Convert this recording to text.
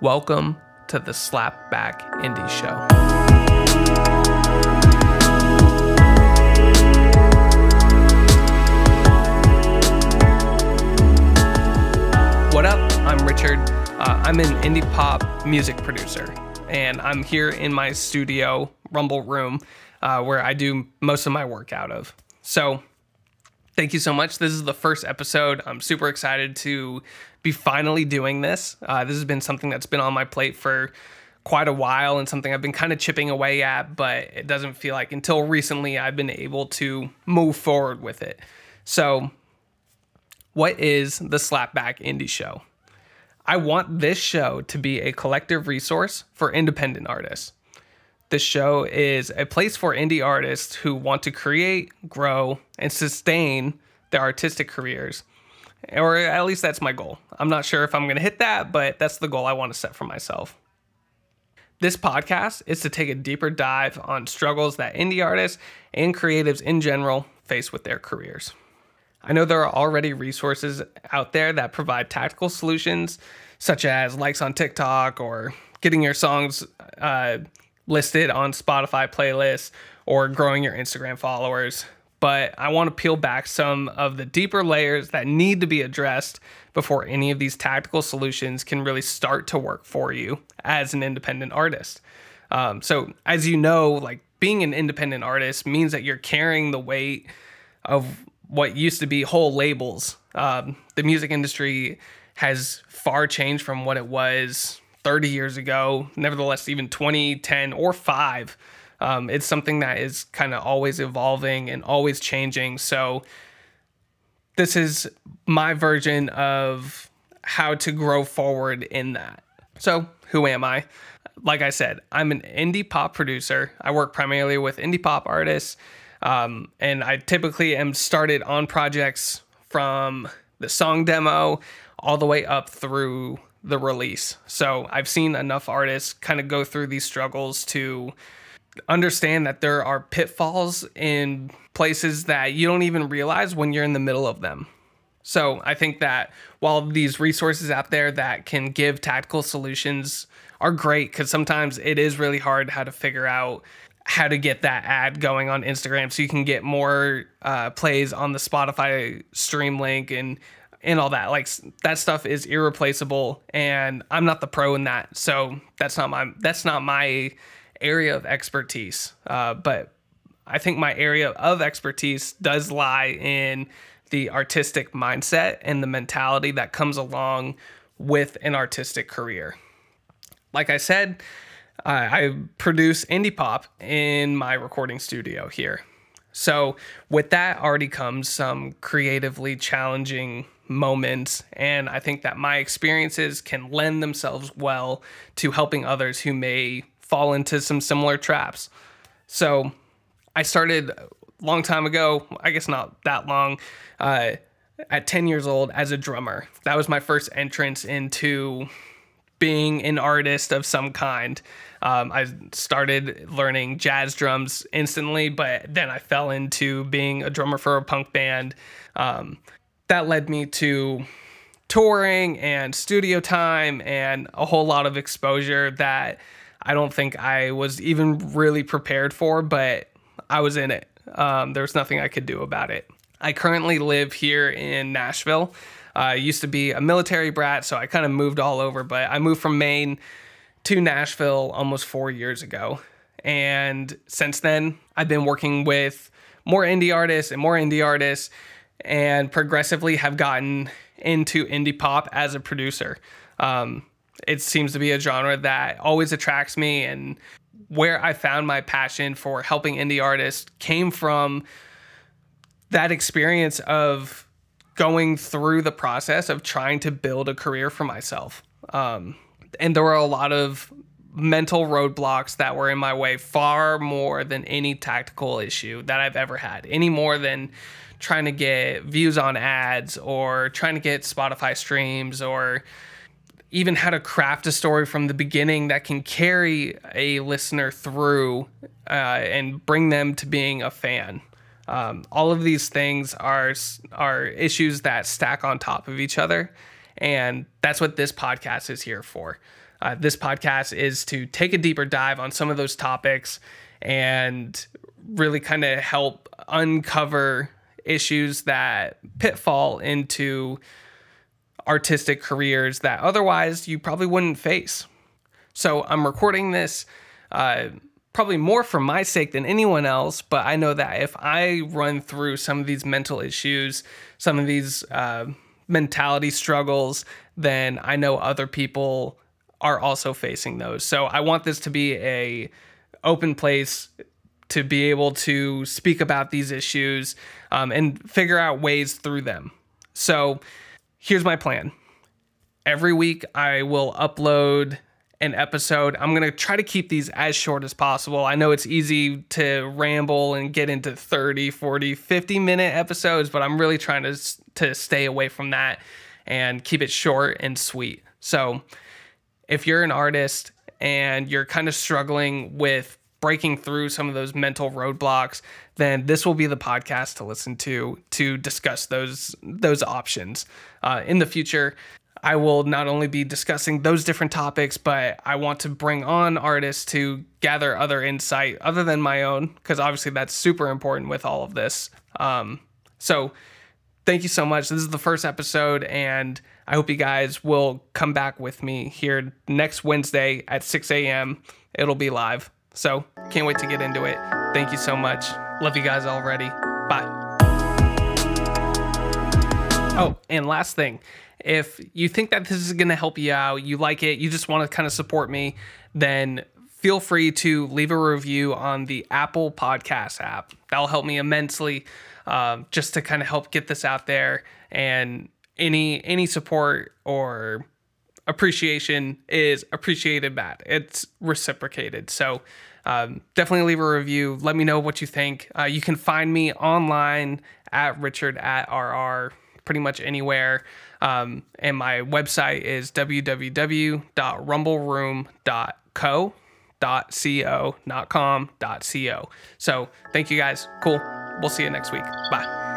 Welcome to the Slapback Indie Show. What up? I'm Richard. I'm an indie pop music producer, and I'm here in my studio, Rumble Room, where I do most of my work out of. So thank you so much. This is the first episode. I'm super excited to be finally doing this. This has been something that's been on my plate for quite a while and something I've been kind of chipping away at, but it doesn't feel like until recently I've been able to move forward with it. So what is the Slapback Indie Show? I want this show to be a collective resource for independent artists. This show is a place for indie artists who want to create, grow, and sustain their artistic careers. Or at least that's my goal. I'm not sure if I'm going to hit that, but that's the goal I want to set for myself. This podcast is to take a deeper dive on struggles that indie artists and creatives in general face with their careers. I know there are already resources out there that provide tactical solutions, such as likes on TikTok or getting your songs listed on Spotify playlists or growing your Instagram followers. But I want to peel back some of the deeper layers that need to be addressed before any of these tactical solutions can really start to work for you as an independent artist. So as you know, like, being an independent artist means that you're carrying the weight of what used to be whole labels. The music industry has far changed from what it was 30 years ago. Nevertheless, even 20, 10, or 5. It's something that is kind of always evolving and always changing. So this is my version of how to grow forward in that. So who am I? Like I said, I'm an indie pop producer. I work primarily with indie pop artists. And I typically am started on projects from the song demo all the way up through the release. So I've seen enough artists kind of go through these struggles to understand that there are pitfalls in places that you don't even realize when you're in the middle of them. So I think that while these resources out there that can give tactical solutions are great, because sometimes it is really hard how to figure out how to get that ad going on Instagram so you can get more plays on the Spotify stream link and all that. Like, that stuff is irreplaceable, and I'm not the pro in that, so that's not my area of expertise. But I think my area of expertise does lie in the artistic mindset and the mentality that comes along with an artistic career. Like I said, I produce indie pop in my recording studio here. So with that already comes some creatively challenging moments, and I think that my experiences can lend themselves well to helping others who may fall into some similar traps. So I started a long time ago, I guess not that long, at 10 years old as a drummer. That was my first entrance into being an artist of some kind. I started learning jazz drums instantly, but then I fell into being a drummer for a punk band. That led me to touring and studio time and a whole lot of exposure that I don't think I was even really prepared for, but I was in it. There was nothing I could do about it. I currently live here in Nashville. I used to be a military brat, so I kind of moved all over, but I moved from Maine to Nashville almost 4 years ago. And since then, I've been working with more indie artists and progressively have gotten into indie pop as a producer. It seems to be a genre that always attracts me, and where I found my passion for helping indie artists came from that experience of going through the process of trying to build a career for myself. And there were a lot of mental roadblocks that were in my way, far more than any tactical issue that I've ever had, any more than trying to get views on ads or trying to get Spotify streams or even how to craft a story from the beginning that can carry a listener through and bring them to being a fan. All of these things are issues that stack on top of each other, and that's what this podcast is here for. This podcast is to take a deeper dive on some of those topics and really kind of help uncover issues that pitfall into artistic careers that otherwise you probably wouldn't face. So I'm recording this probably more for my sake than anyone else, but I know that if I run through some of these mental issues, some of these mentality struggles, then I know other people are also facing those. So I want this to be an open place to be able to speak about these issues and figure out ways through them. So here's my plan. Every week I will upload an episode. I'm going to try to keep these as short as possible. I know it's easy to ramble and get into 30, 40, 50-minute episodes, but I'm really trying to stay away from that and keep it short and sweet. So if you're an artist and you're kind of struggling with breaking through some of those mental roadblocks, then this will be the podcast to listen to discuss those options. In the future, I will not only be discussing those different topics, but I want to bring on artists to gather other insight other than my own, because obviously that's super important with all of this. So thank you so much. This is the first episode, and I hope you guys will come back with me here next Wednesday at 6 a.m. It'll be live. So can't wait to get into it. Thank you so much. Love you guys already. Bye. Oh, and last thing, if you think that this is going to help you out, you like it, you just want to kind of support me, then feel free to leave a review on the Apple Podcast app. That'll help me immensely, just to kind of help get this out there. And any support or appreciation is appreciated back. It's reciprocated. So definitely leave a review. Let me know what you think. You can find me online at richardatrr pretty much anywhere. And my website is www.rumbleroom.co. So thank you guys. Cool. We'll see you next week. Bye.